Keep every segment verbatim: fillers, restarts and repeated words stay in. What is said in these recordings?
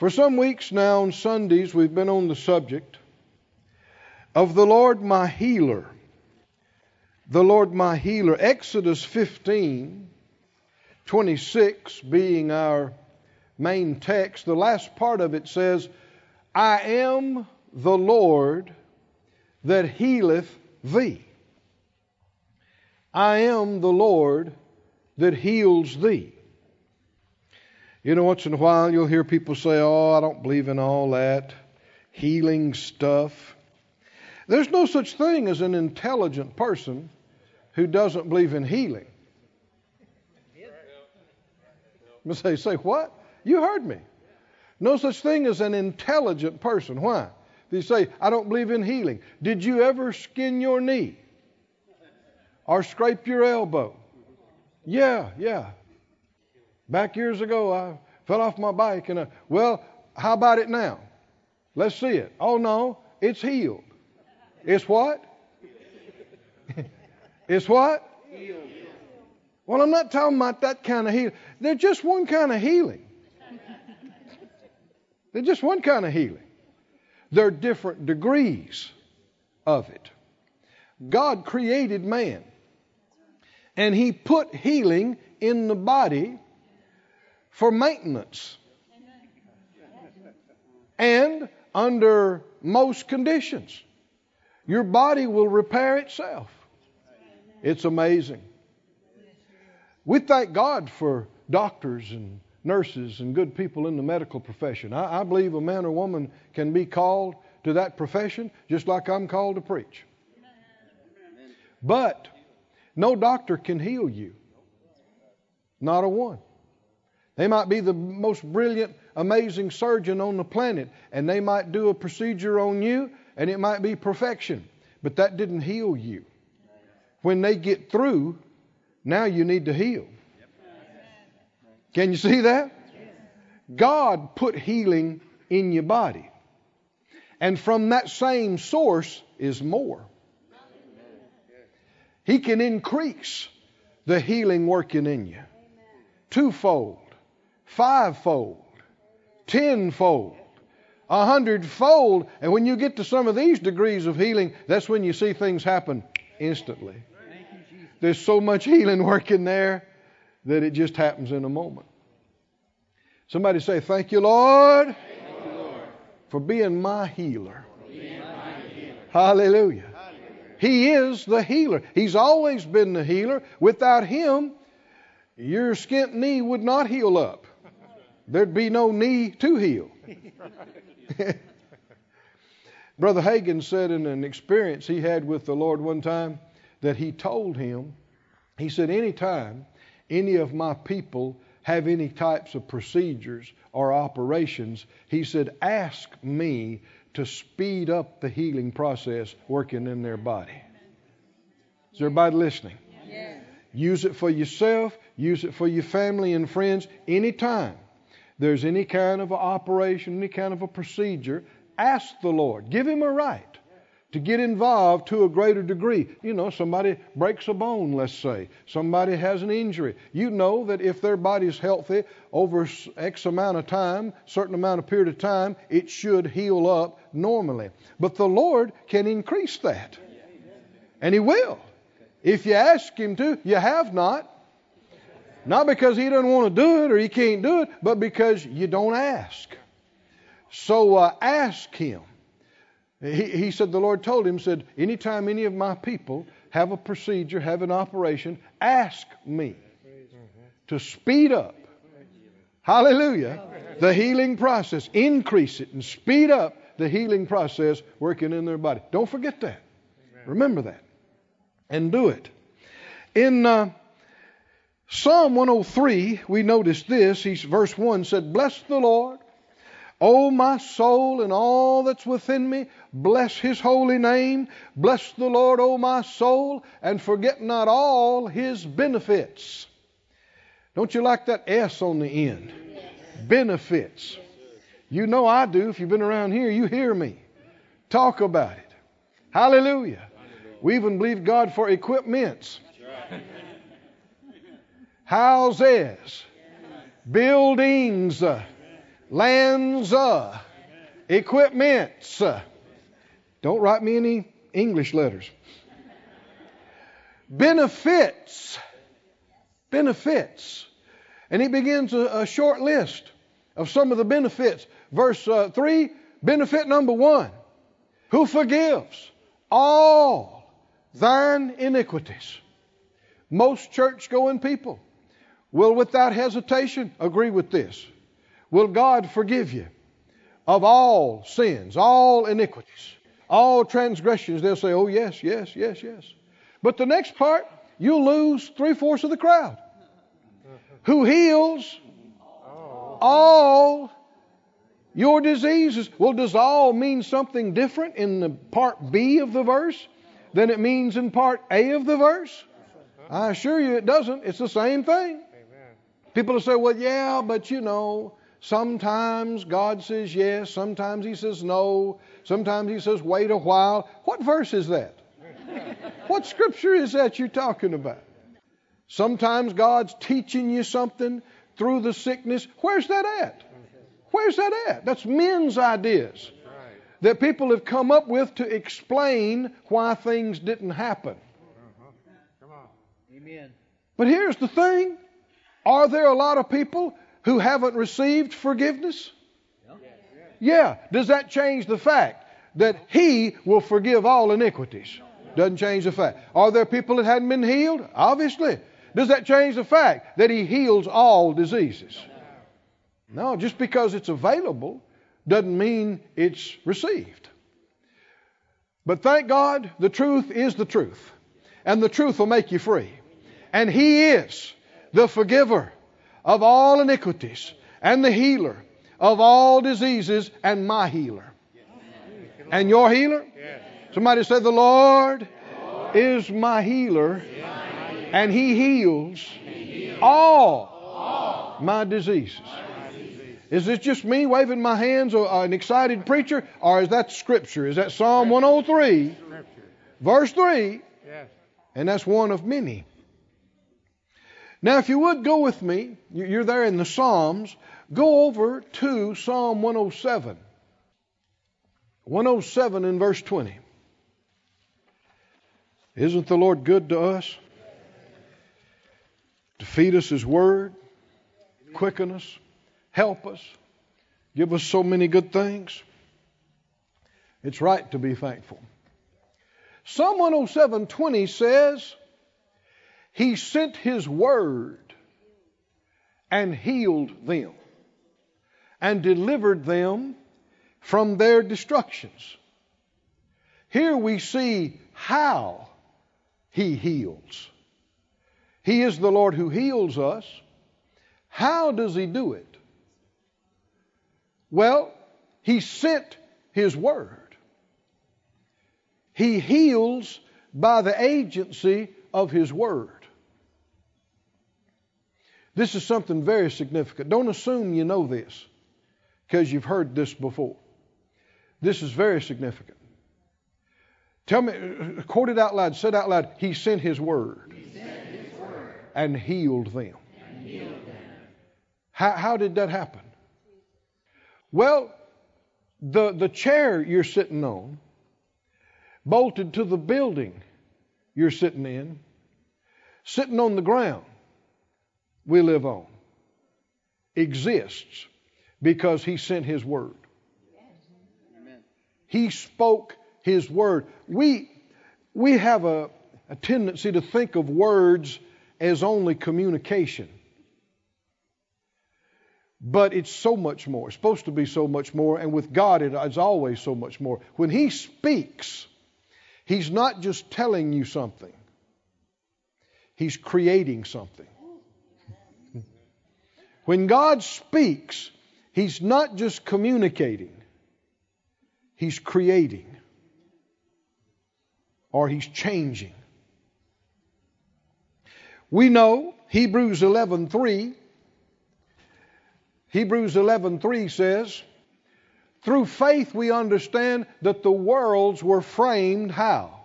For some weeks now on Sundays, we've been on the subject of the Lord my healer. The Lord my healer. Exodus fifteen twenty-six being our main text. The last part of it says, I am the Lord that healeth thee. I am the Lord that heals thee. You know, once in a while you'll hear people say, oh, I don't believe in all that healing stuff. There's no such thing as an intelligent person who doesn't believe in healing. I'm say, say what? You heard me. No such thing as an intelligent person. Why? They say, I don't believe in healing. Did you ever skin your knee? Or scrape your elbow? Yeah, yeah. Back years ago, I fell off my bike and I, well, how about it now? Let's see it. Oh no, it's healed. It's what? It's what? Healed. Well, I'm not talking about that kind of healing. They're just one kind of healing. They're just one kind of healing. There are different degrees of it. God created man, and He put healing in the body for maintenance. And under most conditions, your body will repair itself. It's amazing. We thank God for doctors and nurses and good people in the medical profession. I, I believe a man or woman can be called to that profession just like I'm called to preach. But no doctor can heal you. Not a one. They might be the most brilliant, amazing surgeon on the planet, and they might do a procedure on you, and it might be perfection. But that didn't heal you. When they get through, now you need to heal. Can you see that? God put healing in your body. And from that same source is more. He can increase the healing working in you. Twofold, fivefold, tenfold, a hundredfold. And when you get to some of these degrees of healing, that's when you see things happen instantly. There's so much healing working there that it just happens in a moment. Somebody say, thank you, Lord, thank you, Lord, for being my healer. Being my healer. Hallelujah. He is the healer. He's always been the healer. Without Him, your skint knee would not heal up. There'd be no knee to heal. Brother Hagin said in an experience he had with the Lord one time that He told him, he said, anytime any of my people have any types of procedures or operations, he said, ask me to speed up the healing process working in their body. Is everybody listening? Yes. Use it for yourself. Use it for your family and friends. Anytime there's any kind of an operation, any kind of a procedure, ask the Lord. Give Him a right to get involved to a greater degree. You know, somebody breaks a bone, let's say. Somebody has an injury. You know that if their body's healthy over X amount of time, certain amount of period of time, it should heal up normally. But the Lord can increase that. And He will. If you ask Him to, you have not. Not because He doesn't want to do it or He can't do it, but because you don't ask. So uh, ask Him. He, he said, the Lord told him, said, anytime any of my people have a procedure, have an operation, ask me to speed up, hallelujah, the healing process, increase it and speed up the healing process working in their body. Don't forget that. Remember that and do it. In uh, Psalm one oh three, we notice this. He's, verse one said, bless the Lord, O my soul, and all that's within me, bless His holy name. Bless the Lord, O my soul, and forget not all His benefits. Don't you like that S on the end? Yes. Benefits. You know I do. If you've been around here, you hear me talk about it. Hallelujah. We even believe God for equipments. Houses. Buildings. lands, uh, equipments. Uh, don't write me any English letters. Benefits. Benefits. And he begins a, a short list of some of the benefits. Verse uh, three, benefit number one. Who forgives all thine iniquities. Most church-going people will without hesitation agree with this. Will God forgive you of all sins, all iniquities, all transgressions? They'll say, oh, yes, yes, yes, yes. But the next part, you'll lose three-fourths of the crowd. Who heals all your diseases. Well, does all mean something different in the part B of the verse than it means in part A of the verse? I assure you it doesn't. It's the same thing. People will say, well, yeah, but you know, sometimes God says yes, sometimes He says no, sometimes He says wait a while. What verse is that? What scripture is that you're talking about? Sometimes God's teaching you something through the sickness. Where's that at? Where's that at? That's men's ideas that people have come up with to explain why things didn't happen. Amen. But here's the thing. Are there a lot of people who haven't received forgiveness? Yeah. yeah. Does that change the fact that He will forgive all iniquities? Doesn't change the fact. Are there people that hadn't been healed? Obviously. Does that change the fact that He heals all diseases? No, just because it's available doesn't mean it's received. But thank God, the truth is the truth. And the truth will make you free. And He is the forgiver of all iniquities and the healer of all diseases and my healer. And your healer? Somebody said, the Lord is my healer and He heals all my diseases. Is this just me waving my hands or an excited preacher? Or is that scripture? Is that Psalm one oh three, verse three? And that's one of many. Now, if you would go with me, you're there in the Psalms, go over to Psalm one oh seven. one oh seven in verse twenty. Isn't the Lord good to us? To feed us His word, quicken us, help us, give us so many good things. It's right to be thankful. Psalm one oh seven twenty says, He sent His word and healed them and delivered them from their destructions. Here we see how He heals. He is the Lord who heals us. How does He do it? Well, He sent His word. He heals by the agency of His word. This is something very significant. Don't assume you know this because you've heard this before. This is very significant. Tell me, quote it out loud, say it out loud. He sent His word, he sent his word. And healed them. And healed them. How, how did that happen? Well, the, the chair you're sitting on bolted to the building you're sitting in, sitting on the ground we live on, exists because He sent His word. Amen. He spoke His word. We, we have a, a tendency to think of words as only communication. But it's so much more. It's supposed to be so much more. And with God, it, it's always so much more. When He speaks, He's not just telling you something. He's creating something. When God speaks, He's not just communicating. He's creating. Or He's changing. We know Hebrews eleven three. Hebrews eleven three says, through faith we understand that the worlds were framed how?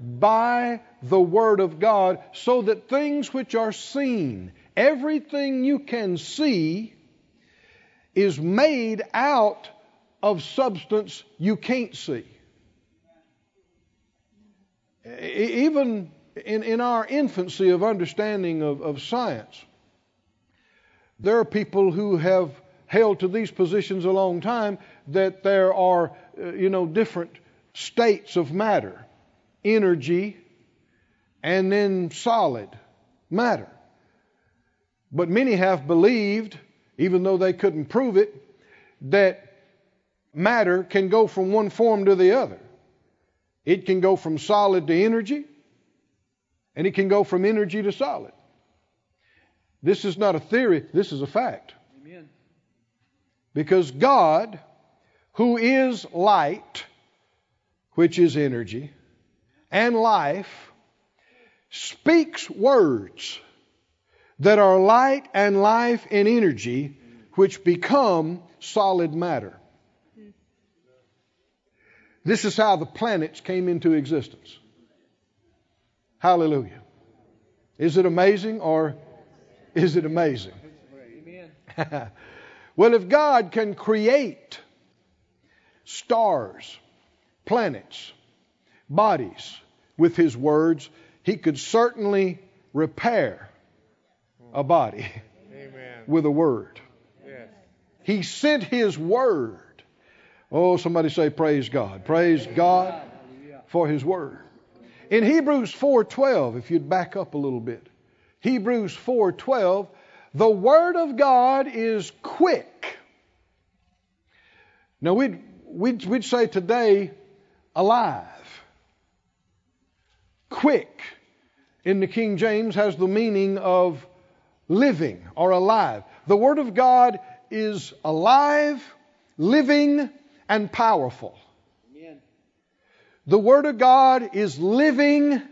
By the word of God, so that things which are seen, everything you can see is made out of substance you can't see. Even in, in our infancy of understanding of, of science, there are people who have held to these positions a long time that there are, uh, you know, different states of matter, energy, and then solid matter. But many have believed, even though they couldn't prove it, that matter can go from one form to the other. It can go from solid to energy, and it can go from energy to solid. This is not a theory, this is a fact. Amen. Because God, who is light, which is energy, and life, speaks words that are light and life and energy, which become solid matter. This is how the planets came into existence. Hallelujah. Is it amazing or is it amazing? Amen. Well, if God can create stars, planets, bodies with His words, He could certainly repair a body. Amen. With a word. Yes. He sent His word. Oh, somebody say, praise God. Praise God for His word. In Hebrews four twelve, if you'd back up a little bit. Hebrews four twelve, the word of God is quick. Now, we'd, we'd, we'd say today, alive. Quick, in the King James, has the meaning of living or alive. The word of God is alive, living, and powerful. Amen. The Word of God is living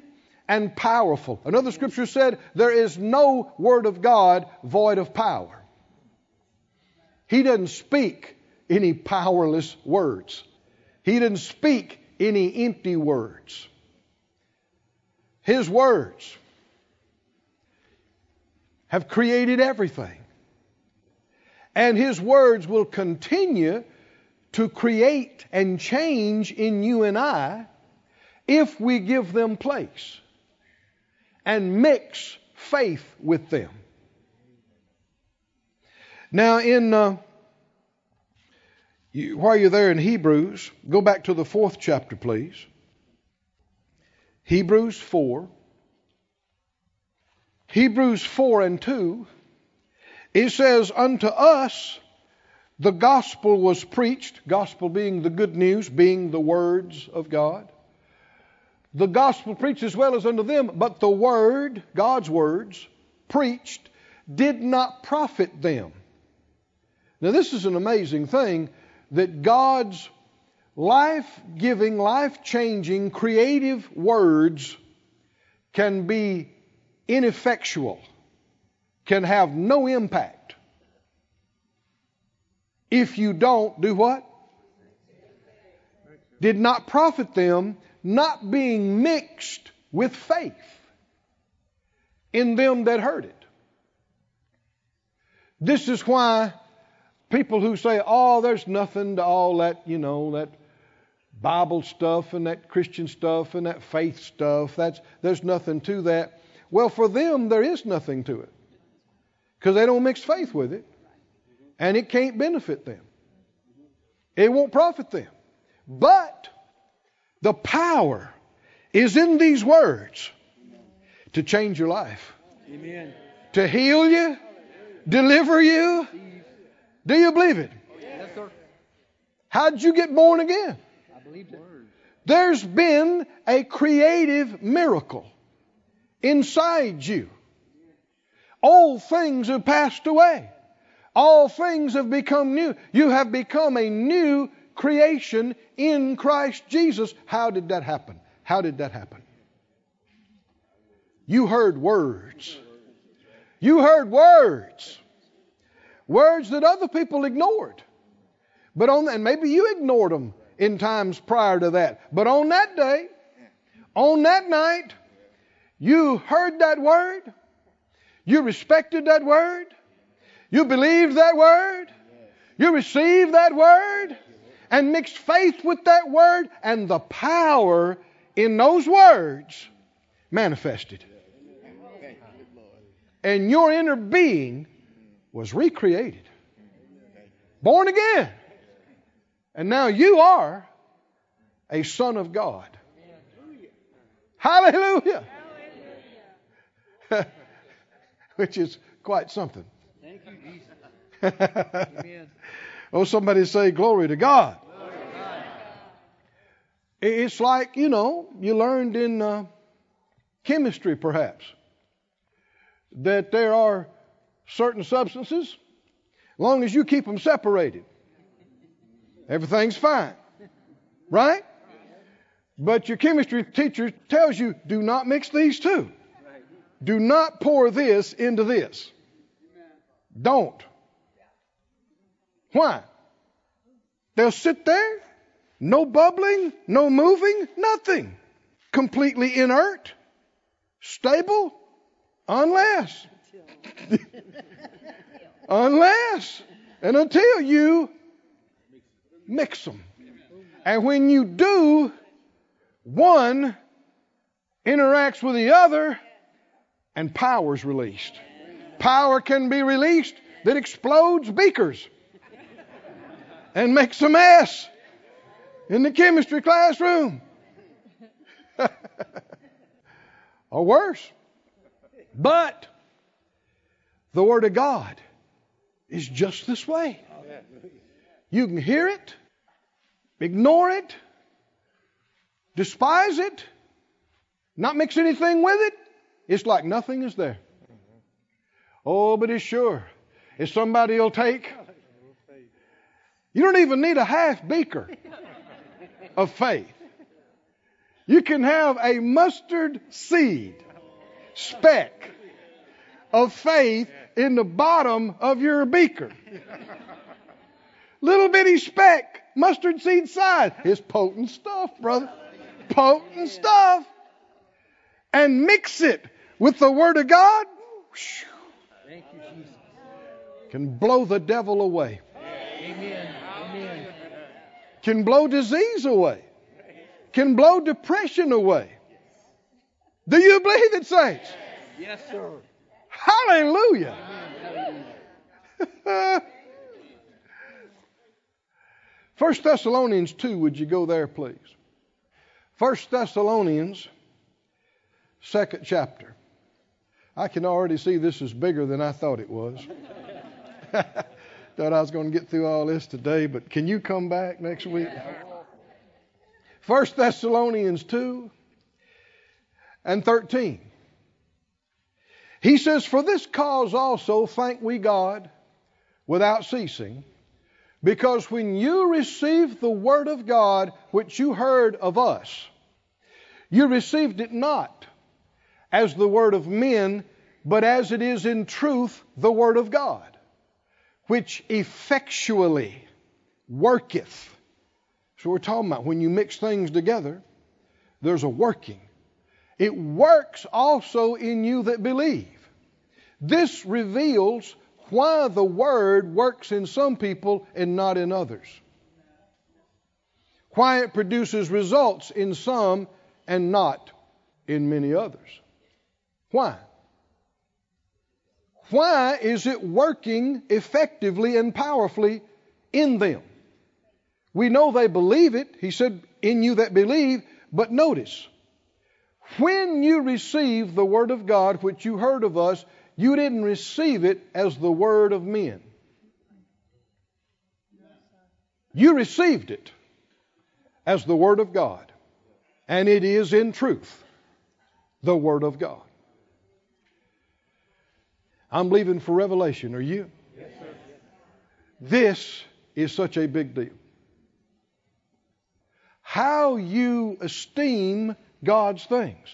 and powerful. Another scripture said, there is no Word of God void of power. He doesn't speak any powerless words. He didn't speak any empty words. His words have created everything. And His words will continue to create and change in you and I if we give them place and mix faith with them. Now, in uh, you, while you're there in Hebrews, go back to the fourth chapter, please. Hebrews four. Hebrews four and two. It says, unto us the gospel was preached, gospel being the good news, being the words of God. The gospel preached as well as unto them, but the word, God's words, preached, did not profit them. Now this is an amazing thing, that God's life-giving, life-changing, creative words can be ineffectual, can have no impact, if you don't do what? Did not profit them, not being mixed with faith in them that heard it. This is why people who say, oh, there's nothing to all that, you know, that Bible stuff and that Christian stuff and that faith stuff, that's, there's nothing to that. Well, for them, there is nothing to it because they don't mix faith with it. And it can't benefit them. It won't profit them. But the power is in these words to change your life. Amen. To heal you. Deliver you. Do you believe it? Yes, sir. How did you get born again? I believe it. There's been a creative miracle inside you. Old things have passed away. All things have become new. You have become a new creation in Christ Jesus. How did that happen? How did that happen? You heard words. You heard words. Words that other people ignored. But on and maybe you ignored them in times prior to that. But on that day, on that night, you heard that word. You respected that word. You believed that word. You receive that word and mix faith with that word, and the power in those words manifested. And your inner being was recreated. Born again. And now you are a son of God. Hallelujah. Hallelujah. Which is quite something. Thank you, Jesus. Amen. Oh, somebody say glory to God. Glory to God. It's like, you know, you learned in uh, chemistry perhaps that there are certain substances, as long as you keep them separated, everything's fine, right? But your chemistry teacher tells you, do not mix these two. Do not pour this into this. Don't. Why? They'll sit there, no bubbling, no moving, nothing. Completely inert, stable, unless, unless, and until you mix them. And when you do, one interacts with the other, and power is released. Power can be released that explodes beakers and makes a mess in the chemistry classroom. Or worse. But the Word of God is just this way. You can hear it, ignore it, despise it, not mix anything with it. It's like nothing is there. Oh, but it's sure. It's somebody will take. You don't even need a half beaker of faith. You can have a mustard seed speck of faith in the bottom of your beaker. Little bitty speck, mustard seed size. It's potent stuff, brother. Potent stuff. And mix it with the Word of God. Thank you, Jesus. Can blow the devil away. Amen. Can blow disease away. Can blow depression away. Do you believe it, saints? Yes, sir. Hallelujah. Hallelujah. First Thessalonians two, would you go there, please? First Thessalonians, second chapter. I can already see this is bigger than I thought it was. Thought I was going to get through all this today, but can you come back next week? First Thessalonians two and thirteen. He says, for this cause also thank we God without ceasing, because when you received the word of God, which you heard of us, you received it not as the word of men, but as it is in truth the word of God, which effectually worketh. So we're talking about when you mix things together, there's a working. It works also in you that believe. This reveals why the word works in some people and not in others. Why it produces results in some and not in many others. Why? Why is it working effectively and powerfully in them? We know they believe it. He said, in you that believe. But notice, when you receive the word of God, which you heard of us, you didn't receive it as the word of men. You received it as the word of God. And it is in truth the word of God. I'm believing for revelation. Are you? Yes, sir. This is such a big deal. How you esteem God's things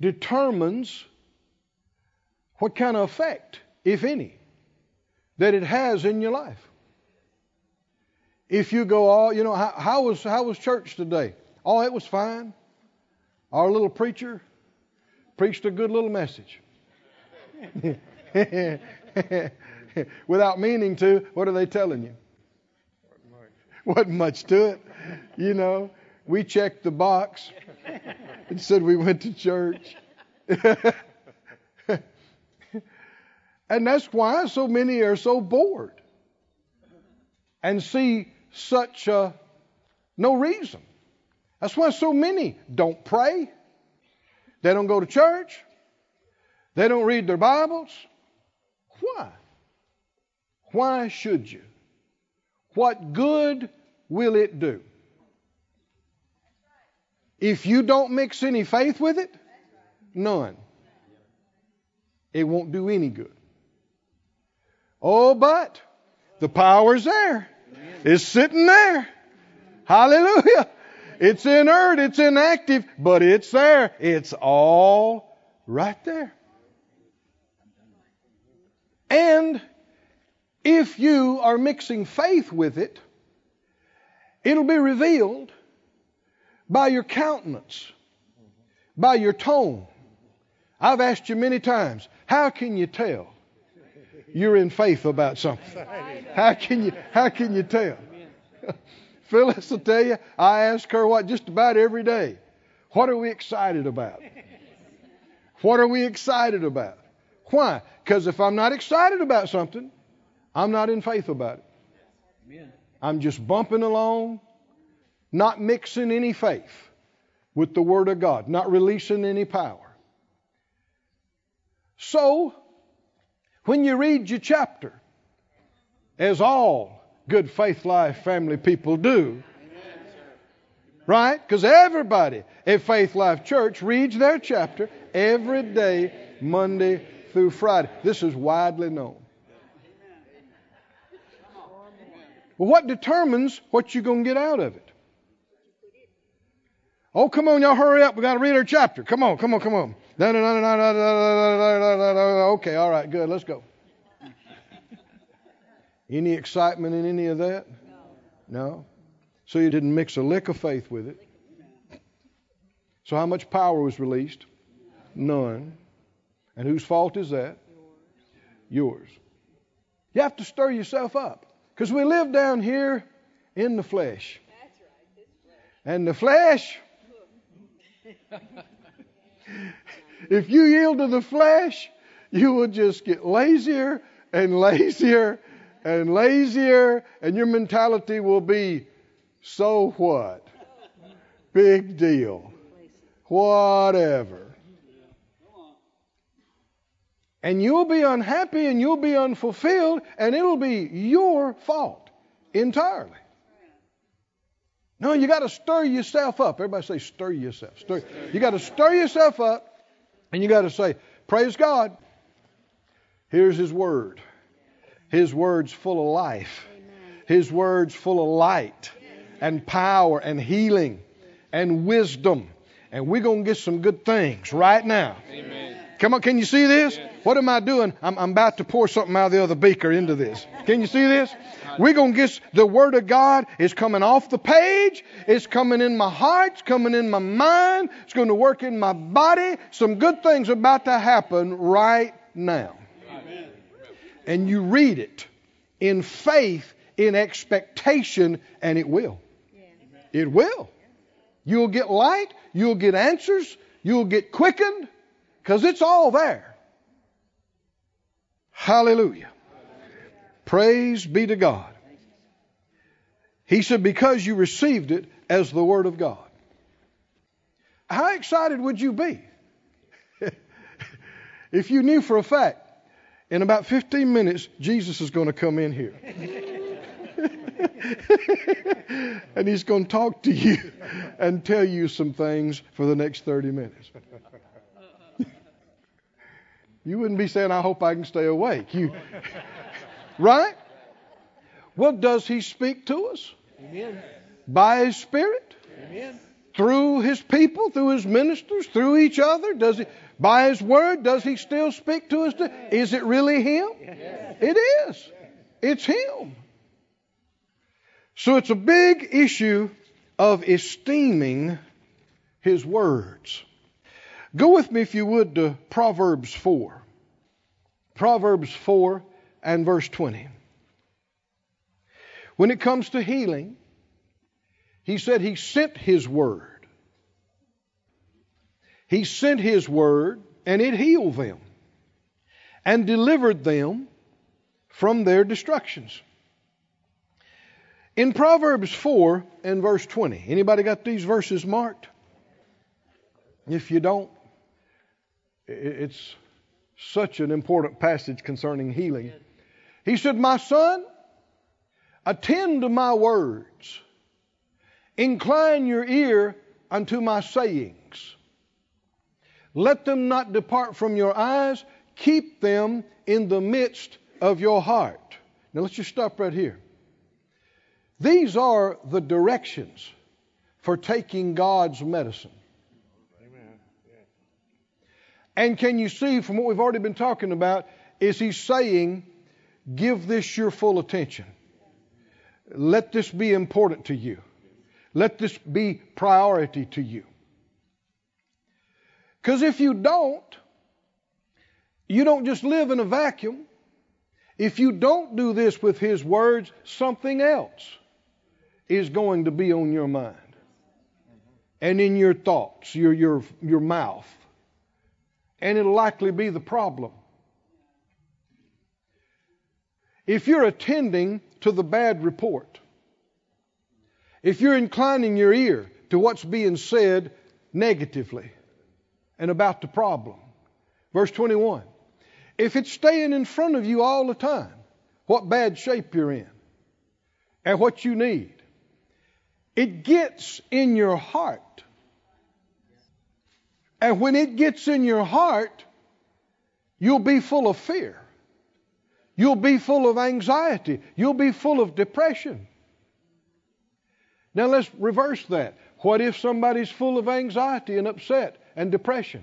determines what kind of effect, if any, that it has in your life. If you go, all, you know, how, how was how was church today? Oh, it was fine. Our little preacher preached a good little message. without meaning to, what are they telling you? Wasn't much to it. You know, we checked the box and said we went to church. And that's why so many are so bored and see such uh, no reason. That's why so many don't pray. They don't go to church. They don't read their Bibles. Why? Why should you? What good will it do? If you don't mix any faith with it, none. It won't do any good. Oh, but the power's there. It's sitting there. Hallelujah. It's inert. It's inactive. But it's there. It's all right there. And if you are mixing faith with it, it'll be revealed by your countenance, by your tone. I've asked you many times, how can you tell you're in faith about something? How can you, how can you tell? Phyllis will tell you, I ask her what just about every day. What are we excited about? What are we excited about? Why? Because if I'm not excited about something, I'm not in faith about it. Amen. I'm just bumping along, not mixing any faith with the Word of God, not releasing any power. So, when you read your chapter, as all good faith life family people do, amen, right? Because everybody at Faith Life Church reads their chapter every day, Monday through Friday. This is widely known. Well, what determines what you're going to get out of it? Oh, come on, y'all, hurry up. We've got to read our chapter. Come on, come on, come on. Okay, all right, good, let's go. Any excitement in any of that? No. So you didn't mix a lick of faith with it. So how much power was released? None. And whose fault is that? Yours. You have to stir yourself up. Because we live down here in the flesh. That's right, this flesh. And the flesh, if you yield to the flesh, you will just get lazier and lazier and lazier, and your mentality will be, so what? Big deal. Whatever. And you'll be unhappy and you'll be unfulfilled, and it'll be your fault entirely. No, you got to stir yourself up. Everybody say, stir yourself. Stir. You got to stir yourself up, and you got to say, praise God. Here's His Word. His Word's full of life. His Word's full of light and power and healing and wisdom. And we're going to get some good things right now. Amen. Come on, can you see this? What am I doing? I'm, I'm about to pour something out of the other beaker into this. Can you see this? We're going to get the Word of God is coming off the page. It's coming in my heart. It's coming in my mind. It's going to work in my body. Some good things are about to happen right now. Amen. And you read it in faith, in expectation, and it will. It will. You'll get light. You'll get answers. You'll get quickened. Because it's all there. Hallelujah. Praise be to God. He said, because you received it as the Word of God. How excited would you be if you knew for a fact, in about fifteen minutes, Jesus is going to come in here. And He's going to talk to you and tell you some things for the next thirty minutes. You wouldn't be saying, I hope I can stay awake. You, right? Well, does He speak to us? Amen. By His Spirit? Amen. Through His people, through His ministers, through each other? Does He? By His Word, does He still speak to us? Is it really Him? Yes. It is. It's Him. So it's a big issue of esteeming His words. Go with me, if you would, to Proverbs four. Proverbs four and verse twenty. When it comes to healing, he said he sent his word. He sent his word, and it healed them and delivered them from their destructions. In Proverbs four and verse twenty, anybody got these verses marked? If you don't, it's such an important passage concerning healing. He said, "My son, attend to my words. Incline your ear unto my sayings. Let them not depart from your eyes. Keep them in the midst of your heart." Now let's just stop right here. These are the directions for taking God's medicine. Amen. And can you see from what we've already been talking about is he's saying, give this your full attention. Let this be important to you. Let this be priority to you. Because if you don't, you don't just live in a vacuum. If you don't do this with his words, something else is going to be on your mind and in your thoughts, your, your, your mouth. And it'll likely be the problem. If you're attending to the bad report, if you're inclining your ear to what's being said negatively and about the problem. Verse twenty-one, if it's staying in front of you all the time, what bad shape you're in and what you need, it gets in your heart. And when it gets in your heart, you'll be full of fear. You'll be full of anxiety. You'll be full of depression. Now let's reverse that. What if somebody's full of anxiety and upset and depression?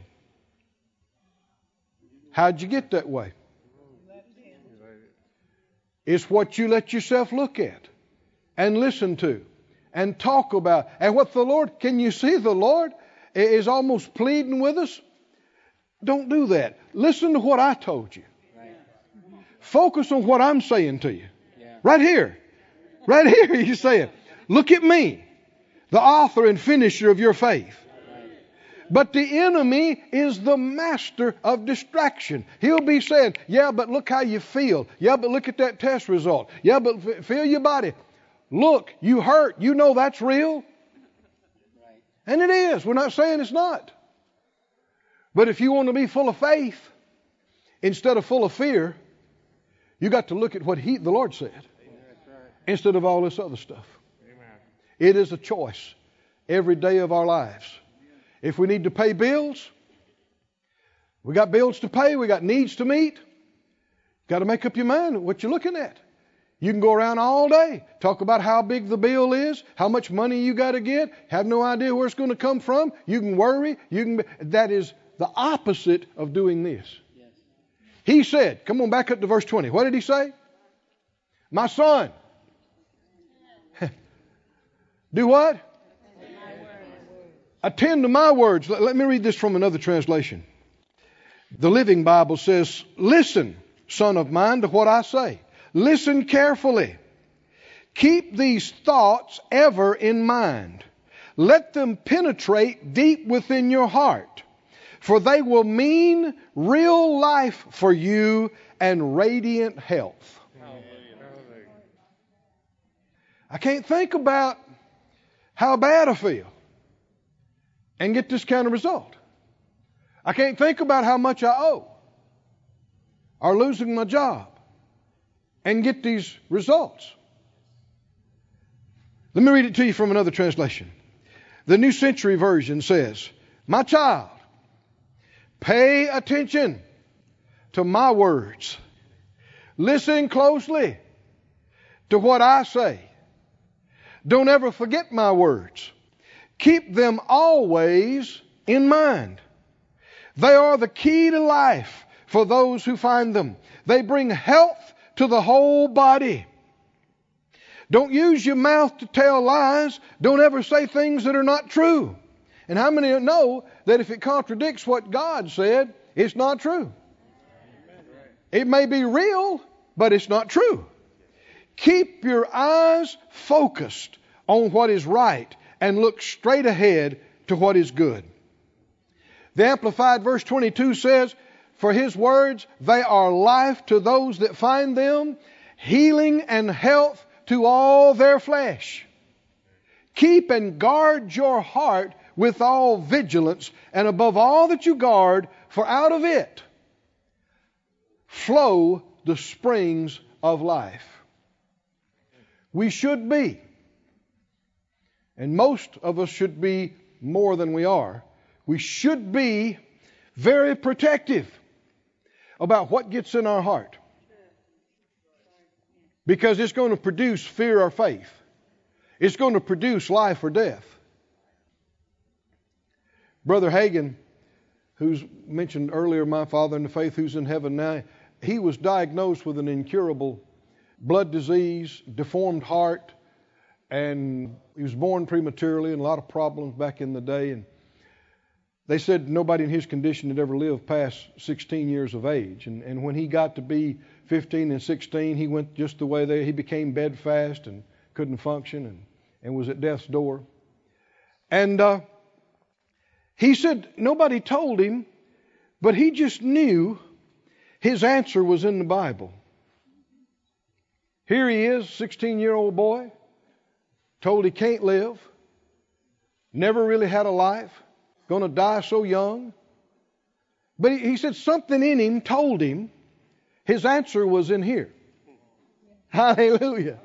How'd you get that way? It's what you let yourself look at and listen to and talk about. And what the Lord, can you see the Lord is almost pleading with us? Don't do that. Listen to what I told you. Focus on what I'm saying to you. Right here. Right here he's saying, look at me, the author and finisher of your faith. But the enemy is the master of distraction. He'll be saying, yeah, but look how you feel. Yeah, but look at that test result. Yeah, but f- feel your body. Look, you hurt. You know that's real. And it is. We're not saying it's not. But if you want to be full of faith instead of full of fear, you got to look at what he, the Lord said instead of all this other stuff. It is a choice every day of our lives. If we need to pay bills, we got bills to pay, we got needs to meet. Got to make up your mind what you're looking at. You can go around all day, talk about how big the bill is, how much money you got to get, have no idea where it's going to come from. You can worry. You can. Be, that is the opposite of doing this. Yes. He said, come on back up to verse twenty. What did he say? My son. Do what? Attend to my words. Let me read this from another translation. The Living Bible says, listen, son of mine, to what I say. Listen carefully. Keep these thoughts ever in mind. Let them penetrate deep within your heart, for they will mean real life for you and radiant health. I can't think about how bad I feel and get this kind of result. I can't think about how much I owe or losing my job and get these results. Let me read it to you from another translation. The New Century Version says, my child, pay attention to my words. Listen closely to what I say. Don't ever forget my words. Keep them always in mind. They are the key to life for those who find them. They bring health to the whole body. Don't use your mouth to tell lies. Don't ever say things that are not true. And how many know that if it contradicts what God said, it's not true? It may be real, but it's not true. Keep your eyes focused on what is right and look straight ahead to what is good. The Amplified verse twenty-two says, "For his words, they are life to those that find them, healing and health to all their flesh." Keep and guard your heart with all vigilance, and above all that you guard, for out of it flow the springs of life. We should be, and most of us should be more than we are, we should be very protective about what gets in our heart, because it's going to produce fear or faith. It's going to produce life or death. Brother Hagin, who's mentioned earlier, my father in the faith who's in heaven now, he was diagnosed with an incurable blood disease, deformed heart, and he was born prematurely and a lot of problems back in the day. And they said nobody in his condition had ever lived past sixteen years of age. And, and when he got to be fifteen and sixteen, he went just the way they, he became bedfast and couldn't function and, and was at death's door. And uh, he said nobody told him, but he just knew his answer was in the Bible. Here he is, sixteen-year-old boy, told he can't live, never really had a life, going to die so young. But he, he said something in him told him his answer was in here. Hallelujah.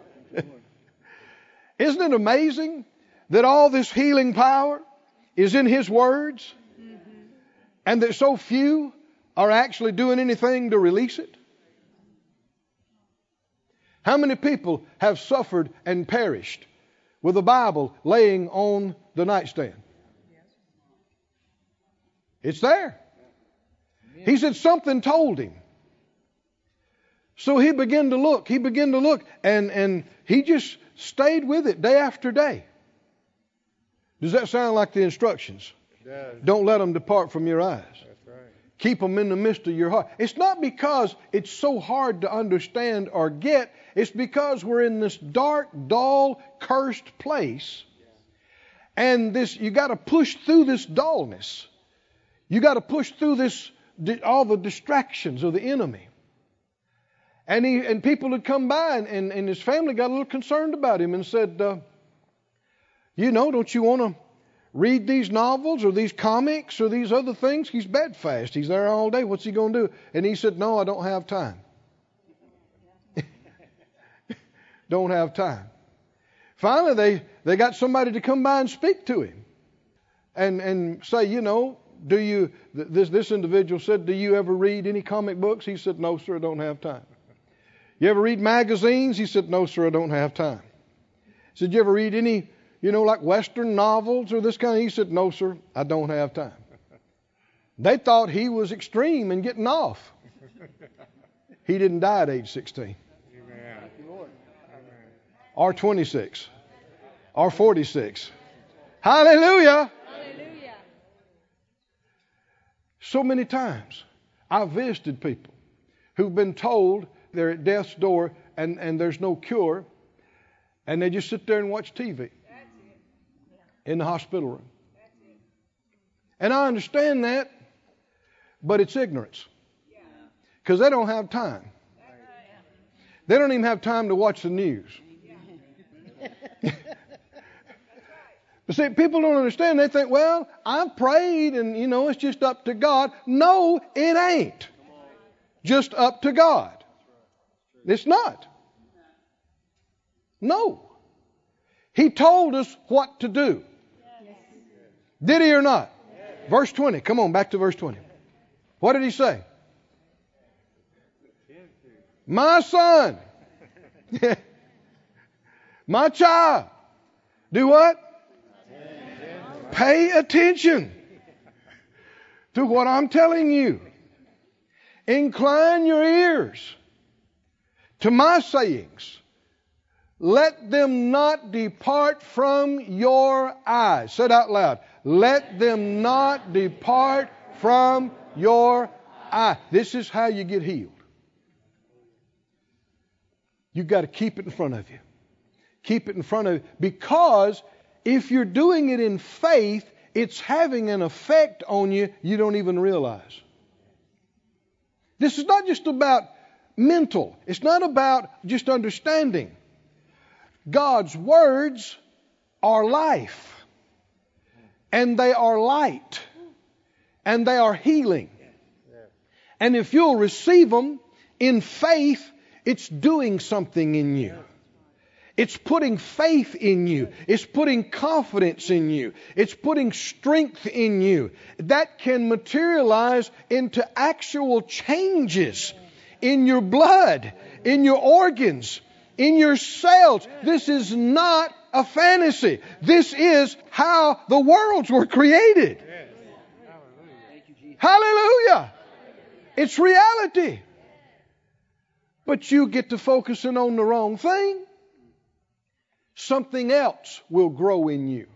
Isn't it amazing that all this healing power is in his words, and that so few are actually doing anything to release it? How many people have suffered and perished with the Bible laying on the nightstand? It's there. He said something told him. So he began to look. He began to look. And, and he just stayed with it day after day. Does that sound like the instructions? It does. Don't let them depart from your eyes. That's right. Keep them in the midst of your heart. It's not because it's so hard to understand or get. It's because we're in this dark, dull, cursed place. And this, you got to push through this dullness. You got to push through this, all the distractions of the enemy. And he and people had come by, and, and, and his family got a little concerned about him and said, uh, you know, don't you want to read these novels or these comics or these other things? He's bedfast. He's there all day. What's he going to do? And he said, no, I don't have time. Don't have time. Finally, they, they got somebody to come by and speak to him and, and say, you know, do you, this, this individual said, do you ever read any comic books? He said, no, sir, I don't have time. You ever read magazines? He said, no, sir, I don't have time. He said, you ever read any, you know, like Western novels or this kind of? He said, no, sir, I don't have time. They thought he was extreme and getting off. He didn't die at age sixteen. Amen. Or twenty-six. Or forty-six. Hallelujah. Hallelujah. So many times I've visited people who've been told they're at death's door and, and there's no cure, and they just sit there and watch T V in the hospital room. And I understand that, but it's ignorance, because they don't have time. They don't even have time to watch the news. But see, people don't understand. They think, well, I've prayed and, you know, it's just up to God. No, it ain't just up to God. It's not. No. He told us what to do. Yes. Did he or not? Yes. Verse twenty. Come on, back to verse twenty. What did he say? My son. My child. Do what? Yes. Pay attention to what I'm telling you. Incline your ears to my sayings. Let them not depart from your eyes. Say it out loud. Let them not depart from your eye. This is how you get healed. You've got to keep it in front of you. Keep it in front of you. Because if you're doing it in faith, it's having an effect on you you don't even realize. This is not just about mental. It's not about just understanding. God's words are life. And they are light. And they are healing. And if you'll receive them in faith, it's doing something in you. It's putting faith in you. It's putting confidence in you. It's putting strength in you. That can materialize into actual changes in your blood, in your organs, in your cells. This is not a fantasy. This is how the worlds were created. Hallelujah. It's reality. But you get to focusing on the wrong thing. Something else will grow in you.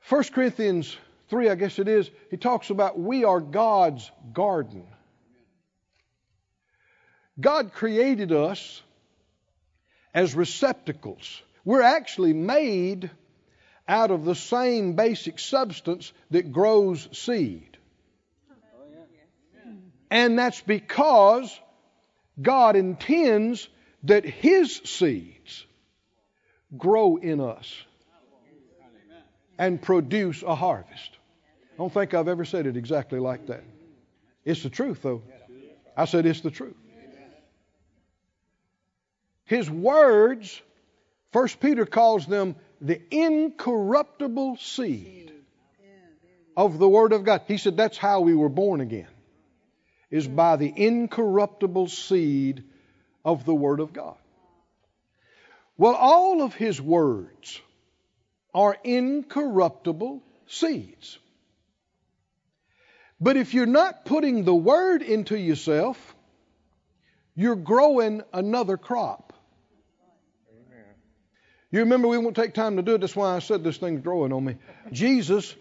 First Corinthians three, I guess it is, he talks about we are God's garden. God created us as receptacles. We're actually made out of the same basic substance that grows seed. And that's because God intends that His seeds grow in us and produce a harvest. I don't think I've ever said it exactly like that. It's the truth, though. I said it's the truth. His words, First Peter calls them the incorruptible seed of the Word of God. He said that's how we were born again, is by the incorruptible seed of the Word of God. Well, all of His words are incorruptible seeds. But if you're not putting the Word into yourself, you're growing another crop. Amen. You remember, we won't take time to do it. That's why I said this thing's growing on me. Jesus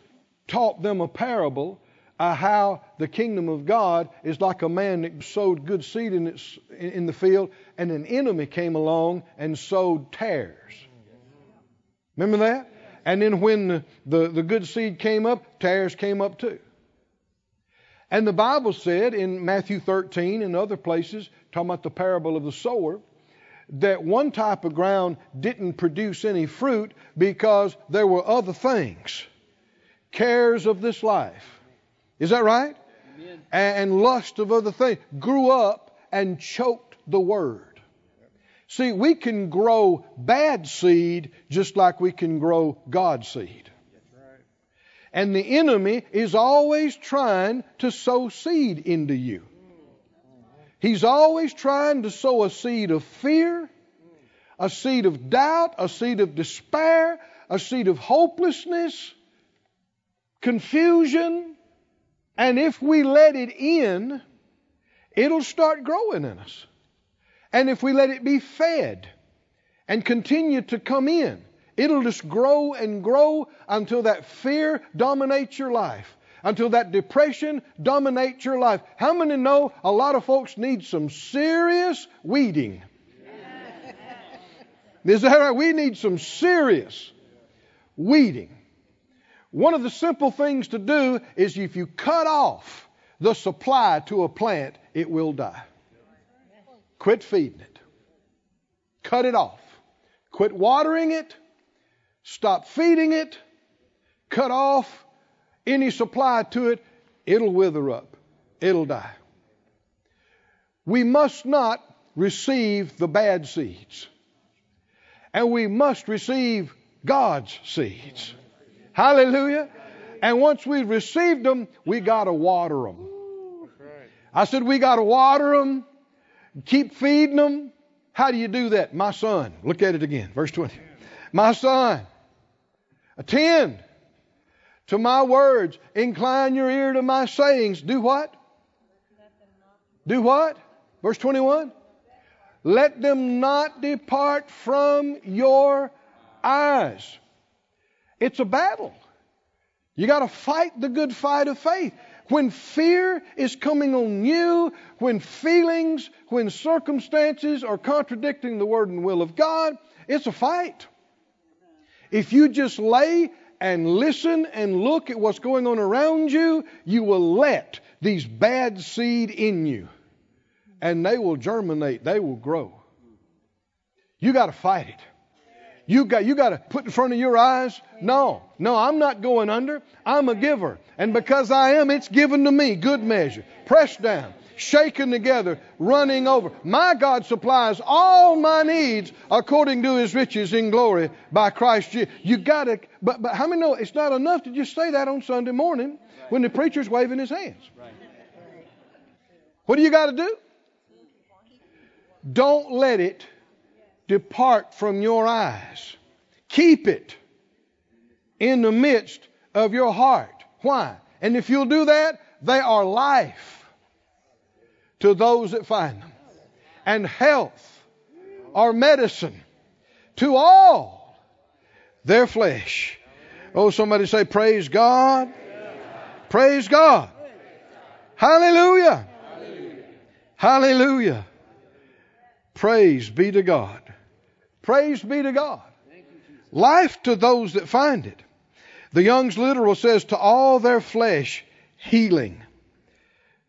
taught them a parable of how the kingdom of God is like a man that sowed good seed in, its, in the field, and an enemy came along and sowed tares. Remember that? And then when the, the, the good seed came up, tares came up too. And the Bible said in Matthew thirteen and other places, talking about the parable of the sower, that one type of ground didn't produce any fruit because there were other things. Cares of this life. Is that right? Amen. And lust of other things grew up and choked the word. See, we can grow bad seed just like we can grow God's seed. And the enemy is always trying to sow seed into you. He's always trying to sow a seed of fear, a seed of doubt, a seed of despair, a seed of hopelessness, confusion. And if we let it in, it'll start growing in us. And if we let it be fed and continue to come in, it'll just grow and grow until that fear dominates your life, until that depression dominates your life. How many know a lot of folks need some serious weeding? Is that right? We need some serious weeding. One of the simple things to do is if you cut off the supply to a plant, it will die. Quit feeding it. Cut it off. Quit watering it. Stop feeding it. Cut off any supply to it. It'll wither up. It'll die. We must not receive the bad seeds. And we must receive God's seeds. Hallelujah. And once we've received them, we got to water them. I said we got to water them. Keep feeding them. How do you do that? My son. Look at it again. Verse twenty. My son, attend to my words. Incline your ear to my sayings. Do what? Do what? Verse twenty-one. Let them not depart from your eyes. It's a battle. You got to fight the good fight of faith. When fear is coming on you, when feelings, when circumstances are contradicting the word and will of God, it's a fight. If you just lay and listen and look at what's going on around you, you will let these bad seed in you. And they will germinate. They will grow. You got to fight it. You got, you got to put in front of your eyes, no, no, I'm not going under. I'm a giver. And because I am, it's given to me. Good measure. Pressed down, shaken together, running over. My God supplies all my needs according to his riches in glory by Christ Jesus. You got to, but, but how many know it's not enough to just say that on Sunday morning when the preacher's waving his hands? What do you got to do? Don't let it depart from your eyes. Keep it in the midst of your heart. Why? And if you'll do that, they are life to those that find them, and health or medicine to all their flesh. Oh, somebody say, praise God. Praise God. Hallelujah. Hallelujah. Praise be to God. Praise be to God. Life to those that find it. The Young's Literal says to all their flesh, healing.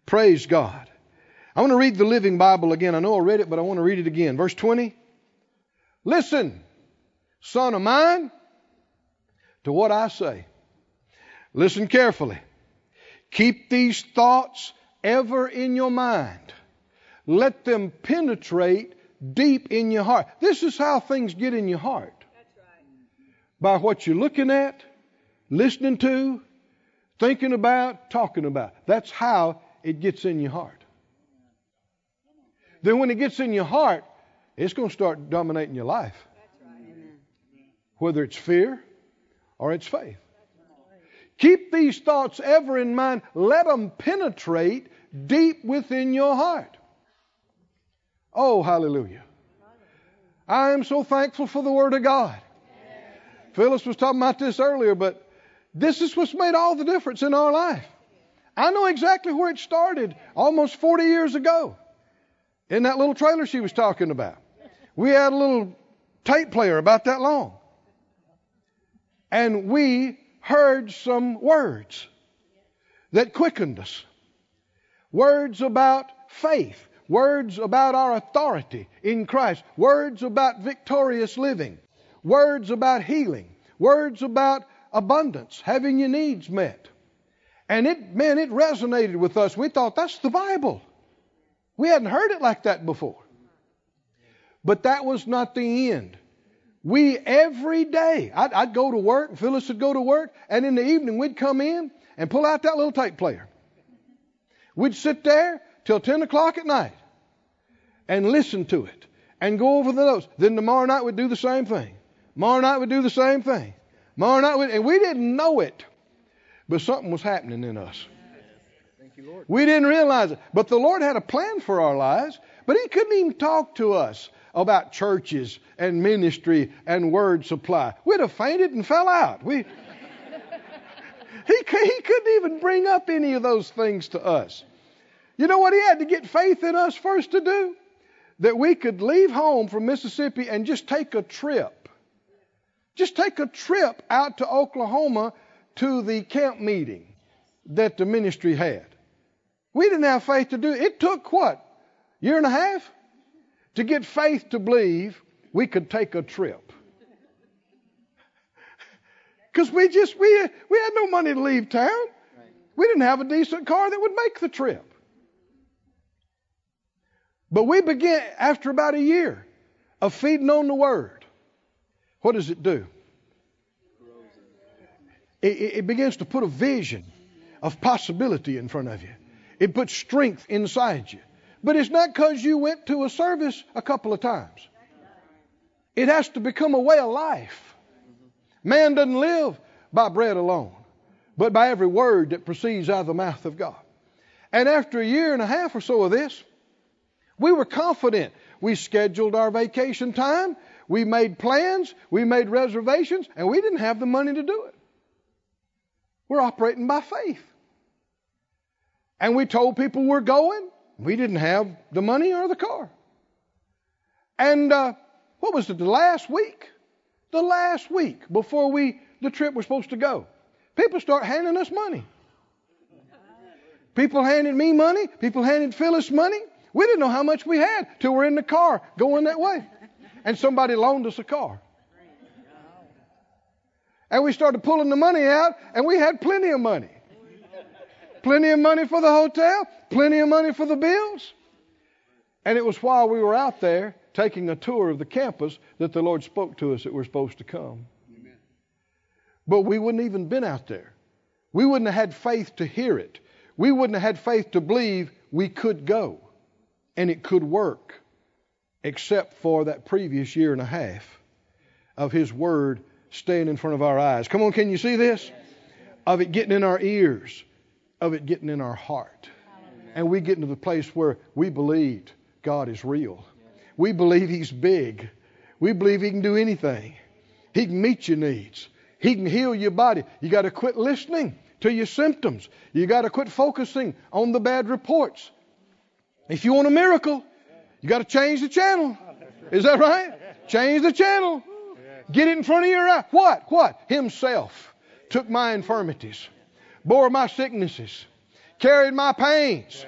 Praise God. I want to read the Living Bible again. I know I read it, but I want to read it again. Verse twenty. Listen, son of mine, to what I say. Listen carefully. Keep these thoughts ever in your mind. Let them penetrate deep in your heart. This is how things get in your heart. That's right. By what you're looking at, listening to, thinking about, talking about. That's how it gets in your heart. Then when it gets in your heart, it's going to start dominating your life. That's right. Amen. Whether it's fear or it's faith. Right. Keep these thoughts ever in mind. Let them penetrate deep within your heart. Oh, hallelujah. I am so thankful for the Word of God. Amen. Phyllis was talking about this earlier, but this is what's made all the difference in our life. I know exactly where it started almost forty years ago in that little trailer she was talking about. We had a little tape player about that long, and we heard some words that quickened us. Words about faith. Words about our authority in Christ. Words about victorious living. Words about healing. Words about abundance, having your needs met. And it, man, it resonated with us. We thought, that's the Bible. We hadn't heard it like that before. But that was not the end. We, every day, I'd, I'd go to work, Phyllis would go to work, and in the evening we'd come in and pull out that little tape player. We'd sit there till ten o'clock at night and listen to it and go over the notes. Then tomorrow night we'd do the same thing. Tomorrow night we'd do the same thing. Tomorrow night we'd, and we didn't know it, but something was happening in us. Thank you, Lord. We didn't realize it, but the Lord had a plan for our lives, but he couldn't even talk to us about churches and ministry and word supply. We'd have fainted and fell out. We, he, he couldn't even bring up any of those things to us. You know what he had to get faith in us first to do? That we could leave home from Mississippi and just take a trip. Just take a trip out to Oklahoma to the camp meeting that the ministry had. We didn't have faith to do it. It took what? Year and a half? To get faith to believe we could take a trip. Because we just, we, we had no money to leave town. We didn't have a decent car that would make the trip. But we began, after about a year of feeding on the Word, what does it do? It, it, it begins to put a vision of possibility in front of you. It puts strength inside you. But it's not because you went to a service a couple of times. It has to become a way of life. Man doesn't live by bread alone, but by every word that proceeds out of the mouth of God. And after a year and a half or so of this, we were confident. We scheduled our vacation time. We made plans. We made reservations. And we didn't have the money to do it. We're operating by faith. And we told people we're going. We didn't have the money or the car. And uh, what was it, the last week? The last week before we the trip was supposed to go, people start handing us money. People handed me money. People handed Phyllis money. We didn't know how much we had till we're in the car going that way. And somebody loaned us a car. And we started pulling the money out, and we had plenty of money. Plenty of money for the hotel, plenty of money for the bills. And it was while we were out there taking a tour of the campus that the Lord spoke to us that we're supposed to come. Amen. But we wouldn't even have been out there. We wouldn't have had faith to hear it. We wouldn't have had faith to believe we could go and it could work, except for that previous year and a half of His Word staying in front of our eyes. Come on, can you see this? Yes. Of it getting in our ears, of it getting in our heart. Amen. And we get into the place where we believed God is real. We believe He's big. We believe He can do anything. He can meet your needs. He can heal your body. You got to quit listening to your symptoms. You got to quit focusing on the bad reports. If you want a miracle, you got to change the channel. Is that right? Change the channel. Get it in front of your eye. What? What? Himself took my infirmities, bore my sicknesses, carried my pains.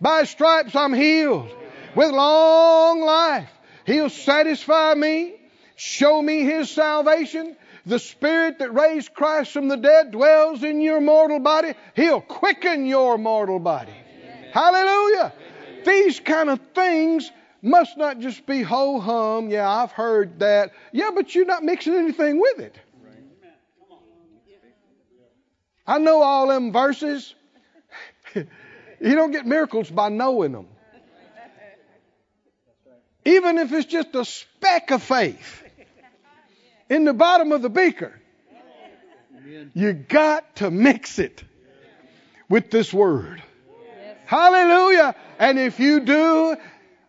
By His stripes I'm healed. With long life, He'll satisfy me, show me His salvation. The Spirit that raised Christ from the dead dwells in your mortal body. He'll quicken your mortal body. Amen. Hallelujah. Amen. These kind of things must not just be ho-hum. Yeah, I've heard that. Yeah, but you're not mixing anything with it. I know all them verses. You don't get miracles by knowing them. Even if it's just a speck of faith in the bottom of the beaker, you got to mix it with this Word. Yes. Hallelujah. And if you do,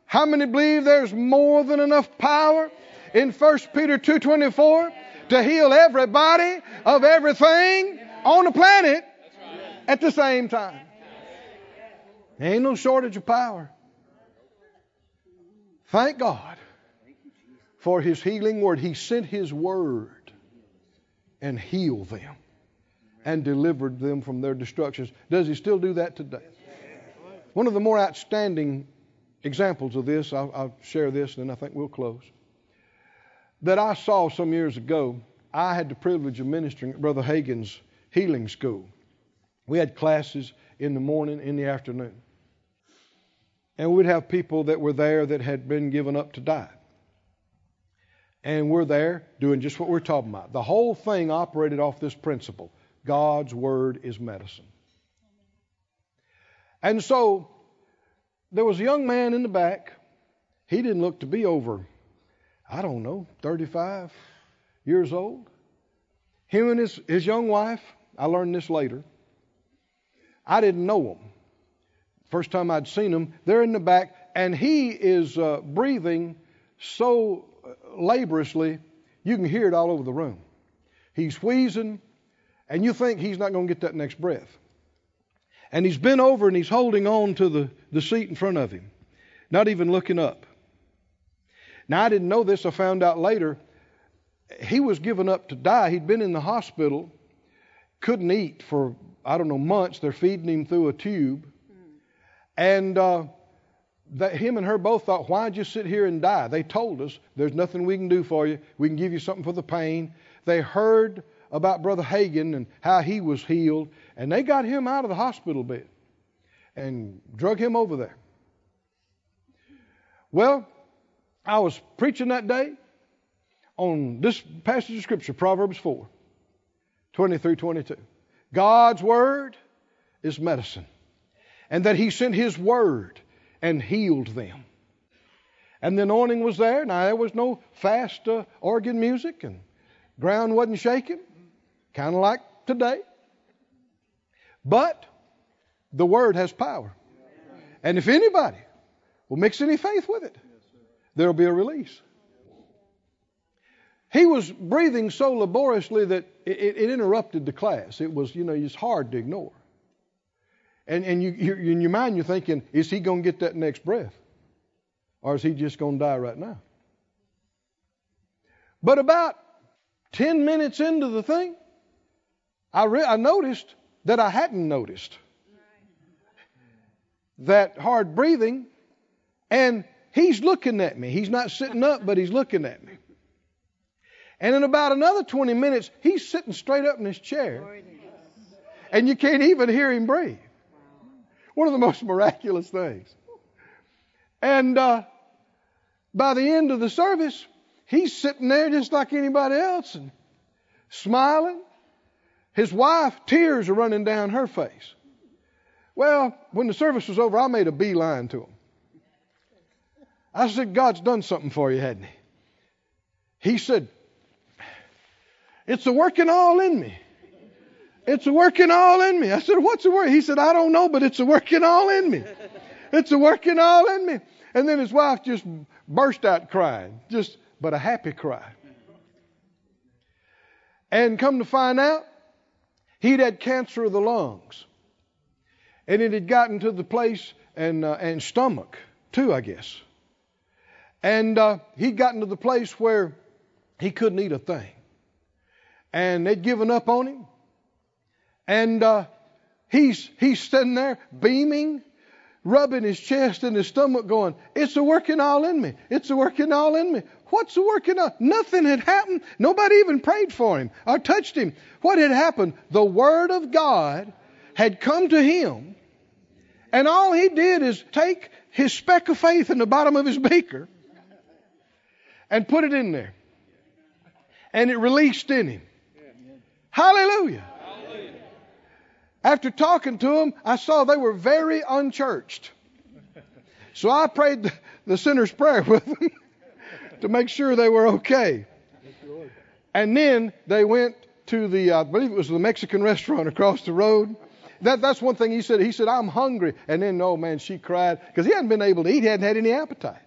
how many believe there's more than enough power in First Peter two twenty-four to heal everybody of everything on the planet at the same time? There ain't no shortage of power. Thank God for His healing Word. He sent His Word and healed them and delivered them from their destructions. Does He still do that today? One of the more outstanding examples of this, I'll, I'll share this and then I think we'll close, that I saw some years ago. I had the privilege of ministering at Brother Hagin's healing school. We had classes in the morning, in the afternoon. And we would have people that were there that had been given up to die. And we're there doing just what we're talking about. The whole thing operated off this principle. God's Word is medicine. And so there was a young man in the back. He didn't look to be over, I don't know, thirty-five years old. Him and his, his young wife, I learned this later. I didn't know them. First time I'd seen him, they're in the back, and he is uh, breathing so laboriously, you can hear it all over the room. He's wheezing, and you think he's not going to get that next breath. And he's bent over, and he's holding on to the, the seat in front of him, not even looking up. Now, I didn't know this. I found out later. He was given up to die. He'd been in the hospital, couldn't eat for, I don't know, months. They're feeding him through a tube. And uh, that him and her both thought, why'd you sit here and die? They told us, there's nothing we can do for you. We can give you something for the pain. They heard about Brother Hagin and how he was healed. And they got him out of the hospital bed and drug him over there. Well, I was preaching that day on this passage of Scripture, Proverbs four, twenty through twenty-two. God's Word is medicine. And that He sent His Word and healed them. And the anointing was there. Now, there was no fast uh, organ music, and ground wasn't shaking, kind of like today. But the Word has power. And if anybody will mix any faith with it, there will be a release. He was breathing so laboriously that it, it, it interrupted the class. It was, you know, it's hard to ignore. And, and you, you, in your mind you're thinking, is he going to get that next breath? Or is he just going to die right now? But about ten minutes into the thing, I, re- I noticed that I hadn't noticed that hard breathing, and he's looking at me. He's not sitting up, but he's looking at me. And in about another twenty minutes, he's sitting straight up in his chair, and you can't even hear him breathe. One of the most miraculous things. And uh, by the end of the service, he's sitting there just like anybody else and smiling. His wife, tears are running down her face. Well, when the service was over, I made a beeline to him. I said, God's done something for you, hadn't he? He said, it's a working all in me. It's a working all in me. I said, what's a work? He said, I don't know, but it's a working all in me. It's a working all in me. And then his wife just burst out crying, just but a happy cry. And come to find out, he'd had cancer of the lungs. And it had gotten to the place, and uh, and stomach too, I guess. And uh, he'd gotten to the place where he couldn't eat a thing. And they'd given up on him. And uh, he's he's sitting there beaming, rubbing his chest and his stomach going, it's a working all in me. It's a working all in me. What's a working all? Nothing had happened. Nobody even prayed for him or touched him. What had happened? The Word of God had come to him. And all he did is take his speck of faith in the bottom of his beaker and put it in there. And it released in him. Hallelujah. After talking to them, I saw they were very unchurched. So I prayed the sinner's prayer with them to make sure they were okay. And then they went to the, I believe it was the Mexican restaurant across the road. That, that's one thing he said. He said, I'm hungry. And then, oh man, she cried because he hadn't been able to eat. He hadn't had any appetite.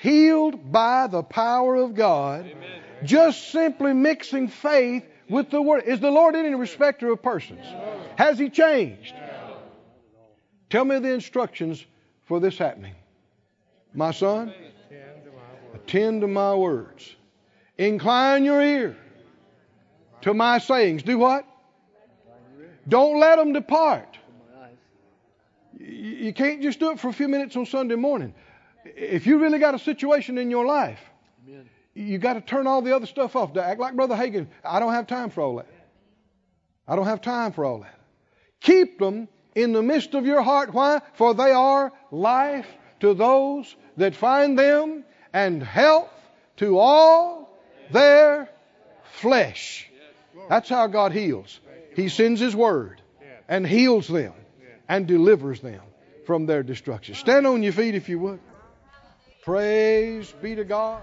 Healed by the power of God. Amen. Just simply mixing faith with the Word. Is the Lord any respecter of persons? No. Has He changed? No. Tell me the instructions for this happening. My son, attend to my words. Incline your ear to my sayings. Do what? Don't let them depart. You can't just do it for a few minutes on Sunday morning. If you really got a situation in your life, you got to turn all the other stuff off. To act like Brother Hagin, I don't have time for all that. I don't have time for all that. Keep them in the midst of your heart. Why? For they are life to those that find them and health to all their flesh. That's how God heals. He sends His Word and heals them and delivers them from their destruction. Stand on your feet if you would. Praise be to God.